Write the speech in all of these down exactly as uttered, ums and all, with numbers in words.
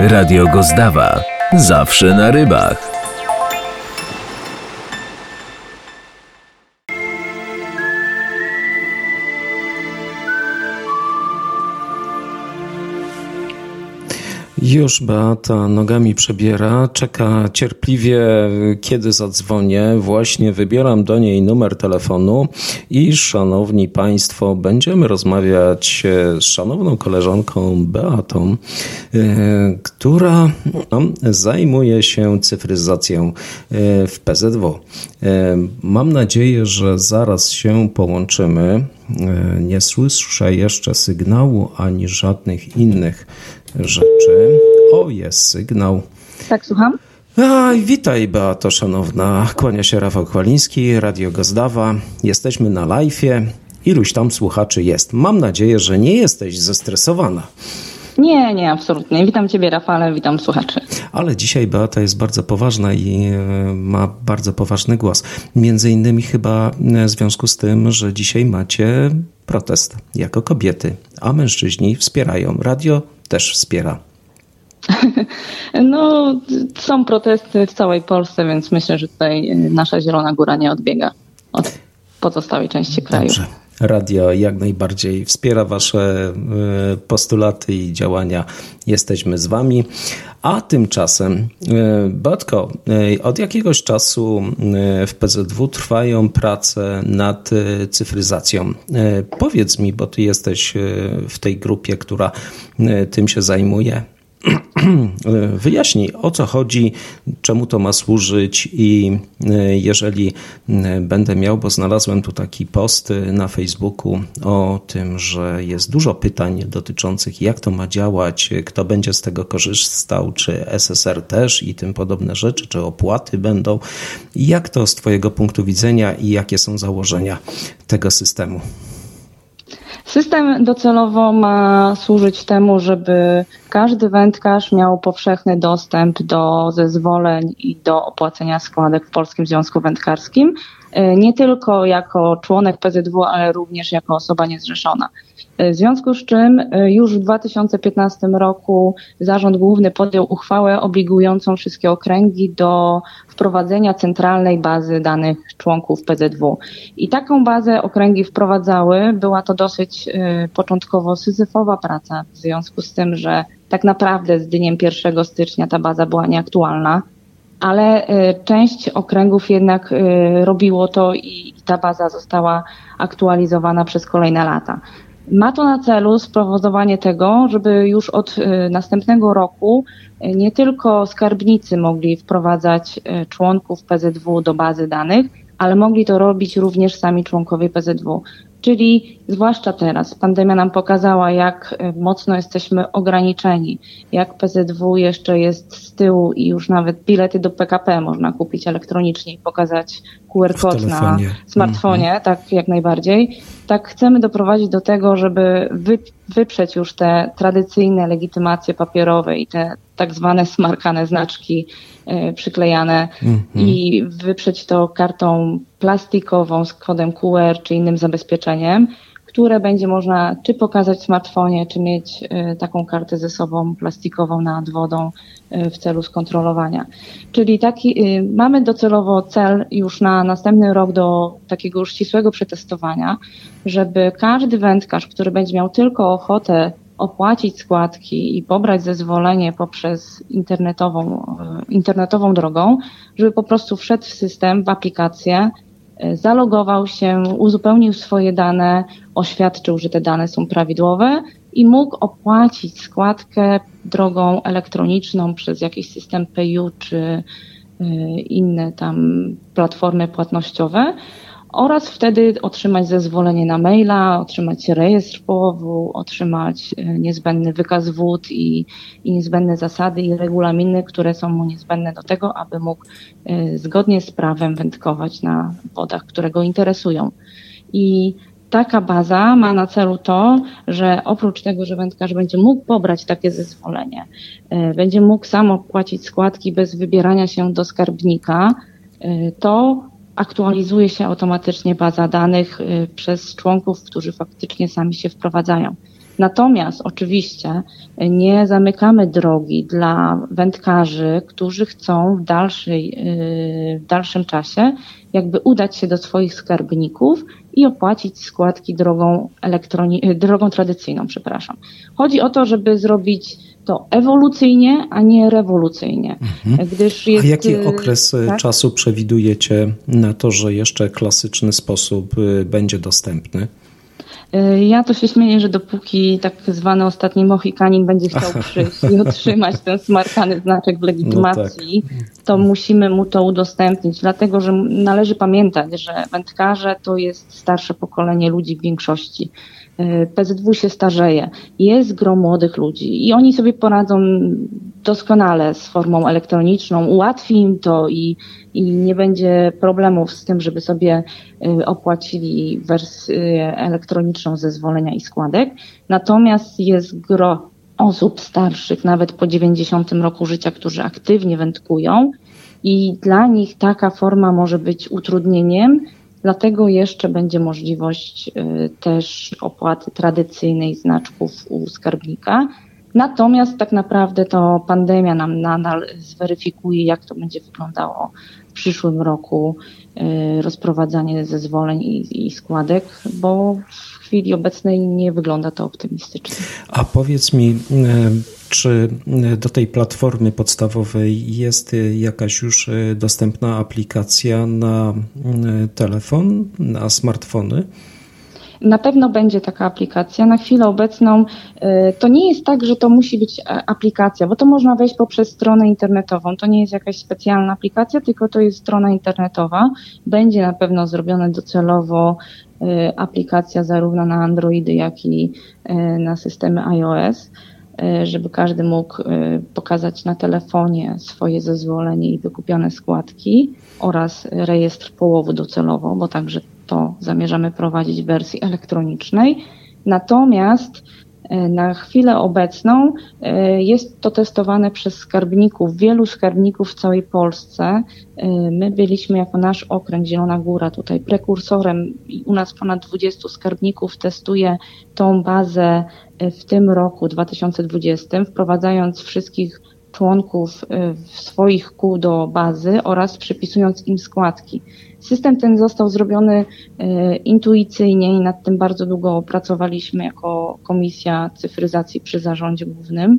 Radio Gozdawa. Zawsze na rybach. Już Beata nogami przebiera, czeka cierpliwie, kiedy zadzwonię. Właśnie wybieram do niej numer telefonu i szanowni Państwo, będziemy rozmawiać z szanowną koleżanką Beatą, która zajmuje się cyfryzacją w P Z W. Mam nadzieję, że zaraz się połączymy. Nie słyszę jeszcze sygnału ani żadnych innych rzeczy. O, jest sygnał. Tak, słucham. A, witaj Beato, szanowna. Kłania się Rafał Kwaliński, Radio Gozdawa. Jesteśmy na live'ie. Iluś tam słuchaczy jest. Mam nadzieję, że nie jesteś zestresowana. Nie, nie, absolutnie. Witam Ciebie, Rafale, witam słuchaczy. Ale dzisiaj Beata jest bardzo poważna i ma bardzo poważny głos. Między innymi chyba w związku z tym, że dzisiaj macie protest jako kobiety, a mężczyźni wspierają. Radio też wspiera. No, są protesty w całej Polsce, więc myślę, że tutaj nasza Zielona Góra nie odbiega od pozostałej części kraju. Dobrze. Radio jak najbardziej wspiera wasze postulaty i działania. Jesteśmy z wami. A tymczasem, Beatko, od jakiegoś czasu w P Z W trwają prace nad cyfryzacją. Powiedz mi, bo ty jesteś w tej grupie, która tym się zajmuje. Wyjaśnij, o co chodzi, czemu to ma służyć i jeżeli będę miał, bo znalazłem tu taki post na Facebooku o tym, że jest dużo pytań dotyczących jak to ma działać, kto będzie z tego korzystał, czy S S R też i tym podobne rzeczy, czy opłaty będą. Jak to z Twojego punktu widzenia i jakie są założenia tego systemu? System docelowo ma służyć temu, żeby każdy wędkarz miał powszechny dostęp do zezwoleń i do opłacenia składek w Polskim Związku Wędkarskim, nie tylko jako członek P Z W, ale również jako osoba niezrzeszona. W związku z czym już w dwa tysiące piętnastym roku Zarząd Główny podjął uchwałę obligującą wszystkie okręgi do wprowadzenia centralnej bazy danych członków P Z W. I taką bazę okręgi wprowadzały. Była to dosyć y, początkowo syzyfowa praca, w związku z tym, że tak naprawdę z dniem pierwszego stycznia ta baza była nieaktualna, ale y, część okręgów jednak y, robiło to i, i ta baza została aktualizowana przez kolejne lata. Ma to na celu sprowadzowanie tego, żeby już od następnego roku nie tylko skarbnicy mogli wprowadzać członków P Z W do bazy danych, ale mogli to robić również sami członkowie P Z W. Czyli zwłaszcza teraz pandemia nam pokazała, jak mocno jesteśmy ograniczeni, jak P Z W jeszcze jest z tyłu i już nawet bilety do P K P można kupić elektronicznie i pokazać Q R kod na smartfonie, mm-hmm. tak jak najbardziej. Tak chcemy doprowadzić do tego, żeby wy, wyprzeć już te tradycyjne legitymacje papierowe i te tak zwane smarkane znaczki y, przyklejane mm-hmm. i wyprzeć to kartą plastikową z kodem Q R czy innym zabezpieczeniem, które będzie można czy pokazać w smartfonie, czy mieć y, taką kartę ze sobą plastikową nad wodą y, w celu skontrolowania. Czyli taki, y, mamy docelowo cel już na następny rok do takiego już ścisłego przetestowania, żeby każdy wędkarz, który będzie miał tylko ochotę opłacić składki i pobrać zezwolenie poprzez internetową, y, internetową drogą, żeby po prostu wszedł w system, w aplikację, zalogował się, uzupełnił swoje dane, oświadczył, że te dane są prawidłowe i mógł opłacić składkę drogą elektroniczną przez jakiś system PayU czy inne tam platformy płatnościowe oraz wtedy otrzymać zezwolenie na maila, otrzymać rejestr połowu, otrzymać niezbędny wykaz wód i, i niezbędne zasady i regulaminy, które są mu niezbędne do tego, aby mógł zgodnie z prawem wędkować na wodach, które go interesują. I taka baza ma na celu to, że oprócz tego, że wędkarz będzie mógł pobrać takie zezwolenie, będzie mógł sam opłacić składki bez wybierania się do skarbnika, to aktualizuje się automatycznie baza danych przez członków, którzy faktycznie sami się wprowadzają. Natomiast oczywiście nie zamykamy drogi dla wędkarzy, którzy chcą w, dalszej, w dalszym czasie jakby udać się do swoich skarbników i opłacić składki drogą, elektroni- drogą tradycyjną. Przepraszam. Chodzi o to, żeby zrobić to ewolucyjnie, a nie rewolucyjnie. Mhm. Gdyż jest, a jaki okres tak? czasu przewidujecie na to, że jeszcze klasyczny sposób będzie dostępny? Ja to się śmieję, że dopóki tak zwany ostatni Mohikanin będzie chciał przyjść i otrzymać ten smarkany znaczek w legitymacji, no tak. to musimy mu to udostępnić, dlatego że należy pamiętać, że wędkarze to jest starsze pokolenie ludzi w większości. P Z W się starzeje, jest gro młodych ludzi i oni sobie poradzą doskonale z formą elektroniczną, ułatwi im to i, i nie będzie problemów z tym, żeby sobie opłacili wersję elektroniczną zezwolenia i składek. Natomiast jest gro osób starszych, nawet po dziewięćdziesiątym roku życia, którzy aktywnie wędkują i dla nich taka forma może być utrudnieniem. Dlatego jeszcze będzie możliwość też opłaty tradycyjnej znaczków u skarbnika. Natomiast tak naprawdę to pandemia nam nadal zweryfikuje, jak to będzie wyglądało w przyszłym roku rozprowadzanie zezwoleń i, i składek, bo w chwili obecnej nie wygląda to optymistycznie. A powiedz mi, czy do tej platformy podstawowej jest jakaś już dostępna aplikacja na telefon, na smartfony? Na pewno będzie taka aplikacja. Na chwilę obecną to nie jest tak, że to musi być aplikacja, bo to można wejść poprzez stronę internetową. To nie jest jakaś specjalna aplikacja, tylko to jest strona internetowa. Będzie na pewno zrobione docelowo aplikacja zarówno na Androidy, jak i na systemy iOS, żeby każdy mógł pokazać na telefonie swoje zezwolenie i wykupione składki oraz rejestr połowu docelowo, bo także to zamierzamy prowadzić w wersji elektronicznej. Natomiast na chwilę obecną jest to testowane przez skarbników, wielu skarbników w całej Polsce. My byliśmy jako nasz okręg Zielona Góra tutaj prekursorem i u nas ponad dwudziestu skarbników testuje tą bazę w tym roku dwa tysiące dwudziestym, wprowadzając wszystkich członków swoich kół do bazy oraz przypisując im składki. System ten został zrobiony intuicyjnie i nad tym bardzo długo pracowaliśmy jako Komisja Cyfryzacji przy Zarządzie Głównym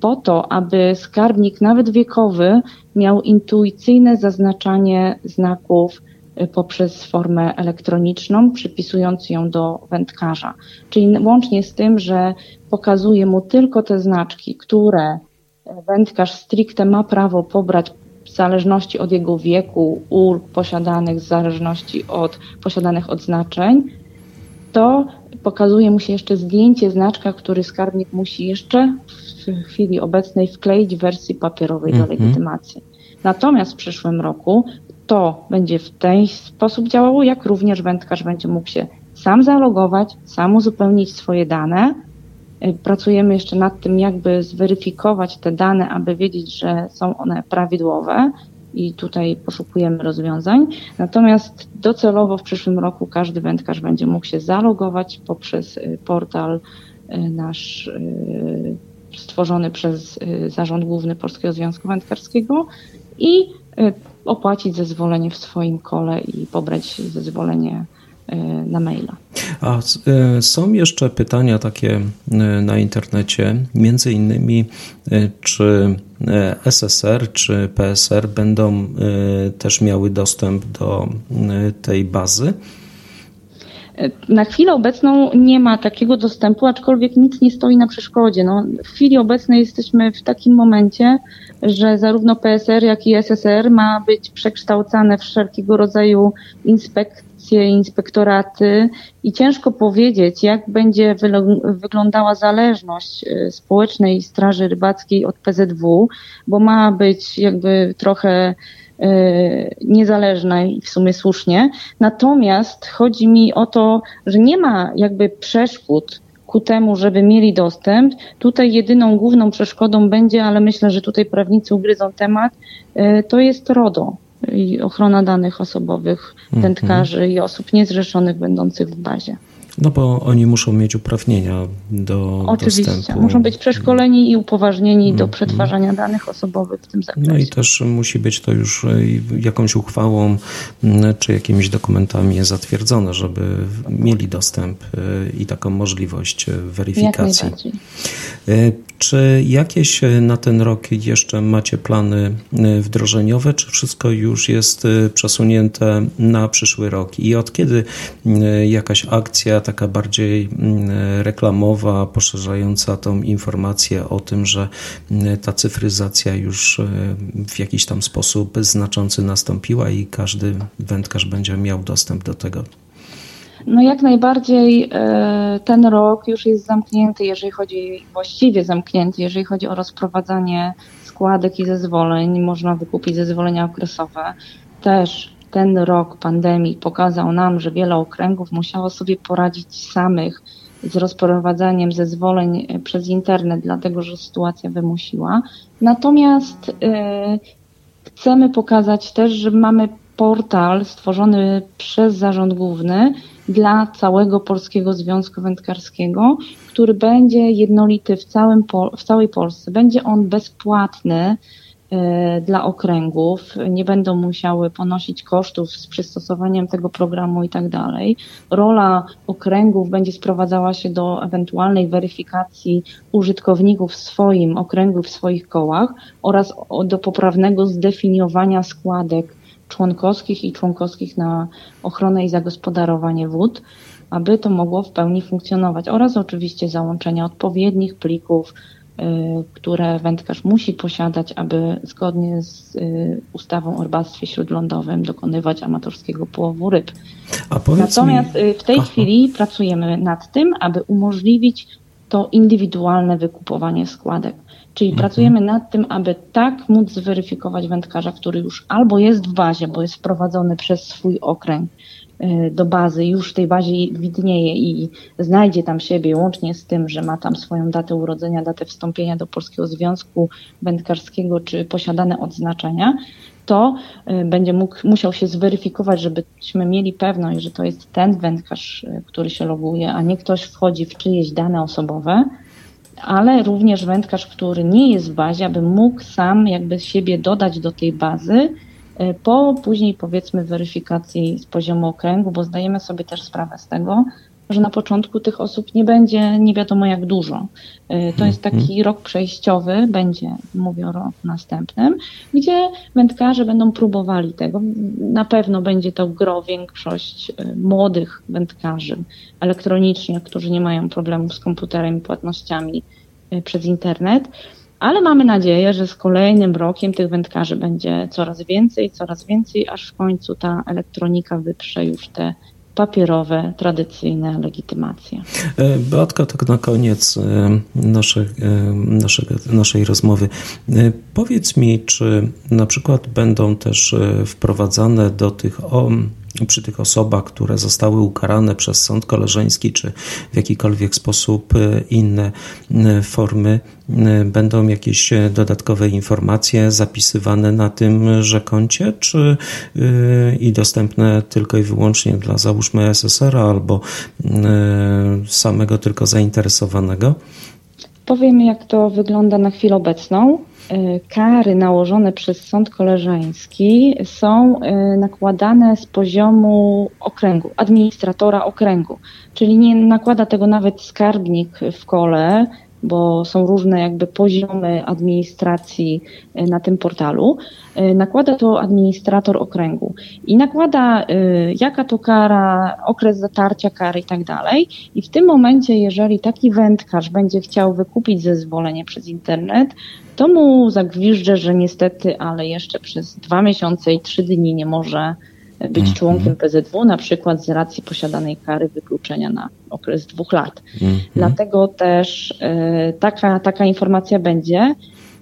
po to, aby skarbnik nawet wiekowy miał intuicyjne zaznaczanie znaków poprzez formę elektroniczną, przypisując ją do wędkarza. Czyli łącznie z tym, że pokazuje mu tylko te znaczki, które wędkarz stricte ma prawo pobrać w zależności od jego wieku, ulg posiadanych, w zależności od posiadanych odznaczeń, to pokazuje mu się jeszcze zdjęcie znaczka, który skarbnik musi jeszcze w chwili obecnej wkleić w wersji papierowej do legitymacji. Natomiast w przyszłym roku to będzie w ten sposób działało, jak również wędkarz będzie mógł się sam zalogować, sam uzupełnić swoje dane. Pracujemy jeszcze nad tym, jakby zweryfikować te dane, aby wiedzieć, że są one prawidłowe i tutaj poszukujemy rozwiązań. Natomiast docelowo w przyszłym roku każdy wędkarz będzie mógł się zalogować poprzez portal nasz stworzony przez Zarząd Główny Polskiego Związku Wędkarskiego i opłacić zezwolenie w swoim kole i pobrać zezwolenie na maila. A są jeszcze pytania takie na internecie, między innymi czy S S R czy P S R będą też miały dostęp do tej bazy? Na chwilę obecną nie ma takiego dostępu, aczkolwiek nic nie stoi na przeszkodzie. No, w chwili obecnej jesteśmy w takim momencie, że zarówno P S R, jak i S S R ma być przekształcane w wszelkiego rodzaju inspekcje, inspektoraty i ciężko powiedzieć, jak będzie wylo- wyglądała zależność Społecznej Straży Rybackiej od P Z W, bo ma być jakby trochę niezależna i w sumie słusznie. Natomiast chodzi mi o to, że nie ma jakby przeszkód ku temu, żeby mieli dostęp. Tutaj jedyną główną przeszkodą będzie, ale myślę, że tutaj prawnicy ugryzą temat, to jest RODO i ochrona danych osobowych wędkarzy mm-hmm. i osób niezrzeszonych będących w bazie. No bo oni muszą mieć uprawnienia do Oczywiście. dostępu. Oczywiście, muszą być przeszkoleni i upoważnieni do przetwarzania danych osobowych w tym zakresie. No i też musi być to już jakąś uchwałą czy jakimiś dokumentami zatwierdzone, żeby mieli dostęp i taką możliwość weryfikacji. Jak najbardziej. Czy jakieś na ten rok jeszcze macie plany wdrożeniowe, czy wszystko już jest przesunięte na przyszły rok? I od kiedy jakaś akcja taka bardziej reklamowa, poszerzająca tą informację o tym, że ta cyfryzacja już w jakiś tam sposób znaczący nastąpiła i każdy wędkarz będzie miał dostęp do tego? No jak najbardziej ten rok już jest zamknięty, jeżeli chodzi, właściwie zamknięty, jeżeli chodzi o rozprowadzanie składek i zezwoleń. Można wykupić zezwolenia okresowe. Też ten rok pandemii pokazał nam, że wiele okręgów musiało sobie poradzić samych z rozprowadzaniem zezwoleń przez internet, dlatego że sytuacja wymusiła. Natomiast chcemy pokazać też, że mamy portal stworzony przez Zarząd Główny dla całego Polskiego Związku Wędkarskiego, który będzie jednolity w, całym, w całej Polsce. Będzie on bezpłatny y, dla okręgów, nie będą musiały ponosić kosztów z przystosowaniem tego programu i tak dalej. Rola okręgów będzie sprowadzała się do ewentualnej weryfikacji użytkowników w swoim okręgu, w swoich kołach oraz do poprawnego zdefiniowania składek członkowskich i członkowskich na ochronę i zagospodarowanie wód, aby to mogło w pełni funkcjonować, oraz oczywiście załączenia odpowiednich plików, y, które wędkarz musi posiadać, aby zgodnie z y, ustawą o rybactwie śródlądowym dokonywać amatorskiego połowu ryb. A Natomiast mi... w tej Aha. chwili pracujemy nad tym, aby umożliwić to indywidualne wykupowanie składek. Czyli mhm. pracujemy nad tym, aby tak móc zweryfikować wędkarza, który już albo jest w bazie, bo jest wprowadzony przez swój okręg do bazy, już w tej bazie widnieje i znajdzie tam siebie, łącznie z tym, że ma tam swoją datę urodzenia, datę wstąpienia do Polskiego Związku Wędkarskiego czy posiadane odznaczenia, to będzie mógł, musiał się zweryfikować, żebyśmy mieli pewność, że to jest ten wędkarz, który się loguje, a nie ktoś wchodzi w czyjeś dane osobowe, ale również wędkarz, który nie jest w bazie, aby mógł sam jakby siebie dodać do tej bazy po później, powiedzmy, weryfikacji z poziomu okręgu, bo zdajemy sobie też sprawę z tego, że na początku tych osób nie będzie nie wiadomo jak dużo. To jest taki rok przejściowy, będzie, mówię o roku następnym, gdzie wędkarze będą próbowali tego. Na pewno będzie to gro większość młodych wędkarzy elektronicznie, którzy nie mają problemów z komputerem i płatnościami przez internet, ale mamy nadzieję, że z kolejnym rokiem tych wędkarzy będzie coraz więcej, coraz więcej, aż w końcu ta elektronika wyprze już te papierowe, tradycyjne legitymacje. Beatka, tak na koniec naszej, naszej, naszej rozmowy. Powiedz mi, czy na przykład będą też wprowadzane do tych o, przy tych osobach, które zostały ukarane przez sąd koleżeński, czy w jakikolwiek sposób inne formy, będą jakieś dodatkowe informacje zapisywane na tymże koncie, czy yy, i dostępne tylko i wyłącznie dla, załóżmy, es es era albo yy, samego tylko zainteresowanego? Powiem, jak to wygląda na chwilę obecną. Kary nałożone przez sąd koleżeński są nakładane z poziomu okręgu, administratora okręgu, czyli nie nakłada tego nawet skarbnik w kole, bo są różne jakby poziomy administracji na tym portalu, nakłada to administrator okręgu i nakłada y, jaka to kara, okres zatarcia kary i tak dalej. I w tym momencie, jeżeli taki wędkarz będzie chciał wykupić zezwolenie przez internet, to mu zagwiżdżę, że niestety, ale jeszcze przez dwa miesiące i trzy dni nie może być członkiem P Z W, na przykład z racji posiadanej kary wykluczenia na okres dwóch lat. Mm-hmm. Dlatego też y, taka, taka informacja będzie.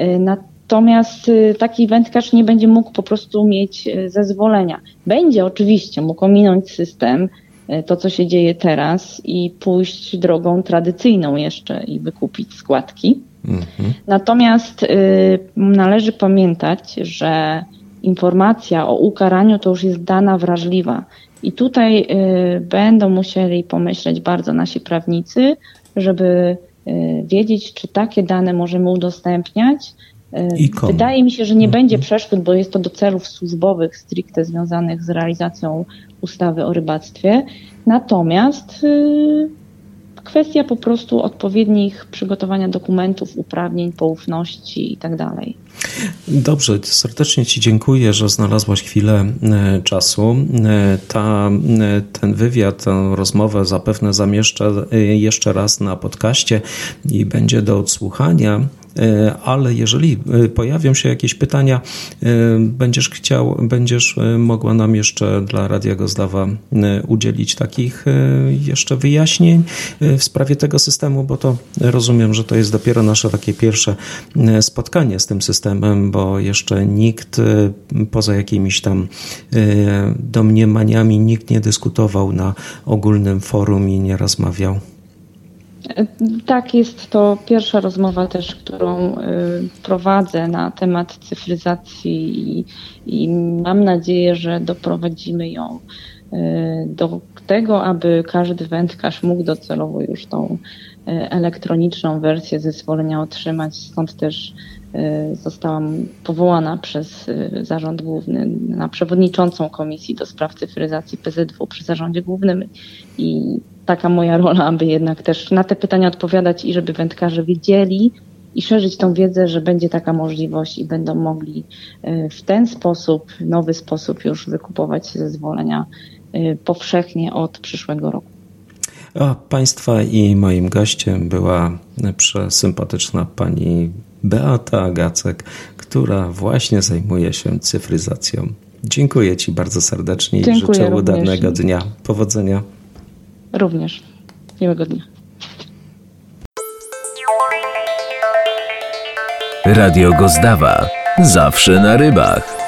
Y, natomiast y, taki wędkarz nie będzie mógł po prostu mieć y, zezwolenia. Będzie oczywiście mógł ominąć system, y, to co się dzieje teraz, i pójść drogą tradycyjną jeszcze i wykupić składki. Mm-hmm. Natomiast y, należy pamiętać, że informacja o ukaraniu to już jest dana wrażliwa. I tutaj y, będą musieli pomyśleć bardzo nasi prawnicy, żeby y, wiedzieć, czy takie dane możemy udostępniać. Y, wydaje mi się, że nie mhm. będzie przeszkód, bo jest to do celów służbowych stricte związanych z realizacją ustawy o rybactwie. Natomiast y, kwestia po prostu odpowiednich przygotowania dokumentów, uprawnień, poufności i tak dalej. Dobrze, serdecznie Ci dziękuję, że znalazłaś chwilę czasu. Ta, ten wywiad, tę rozmowę zapewne zamieszczę jeszcze raz na podcaście i będzie do odsłuchania. Ale jeżeli pojawią się jakieś pytania, będziesz chciał, będziesz mogła nam jeszcze dla Radia Gozdawa udzielić takich jeszcze wyjaśnień w sprawie tego systemu, bo to rozumiem, że to jest dopiero nasze takie pierwsze spotkanie z tym systemem, bo jeszcze nikt poza jakimiś tam domniemaniami, nikt nie dyskutował na ogólnym forum i nie rozmawiał. Tak, jest to pierwsza rozmowa też, którą prowadzę na temat cyfryzacji i, i mam nadzieję, że doprowadzimy ją do tego, aby każdy wędkarz mógł docelowo już tą elektroniczną wersję zezwolenia otrzymać. Stąd też zostałam powołana przez Zarząd Główny na przewodniczącą Komisji do Spraw Cyfryzacji P Z W przy Zarządzie Głównym i taka moja rola, aby jednak też na te pytania odpowiadać i żeby wędkarze wiedzieli i szerzyć tą wiedzę, że będzie taka możliwość i będą mogli w ten sposób, nowy sposób już wykupować zezwolenia powszechnie od przyszłego roku. A Państwa i moim gościem była przesympatyczna pani Beata Gacek, która właśnie zajmuje się cyfryzacją. Dziękuję Ci bardzo serdecznie i życzę udanego dnia. Powodzenia. Również. Miłego dnia. Radio Gozdawa. Zawsze na rybach.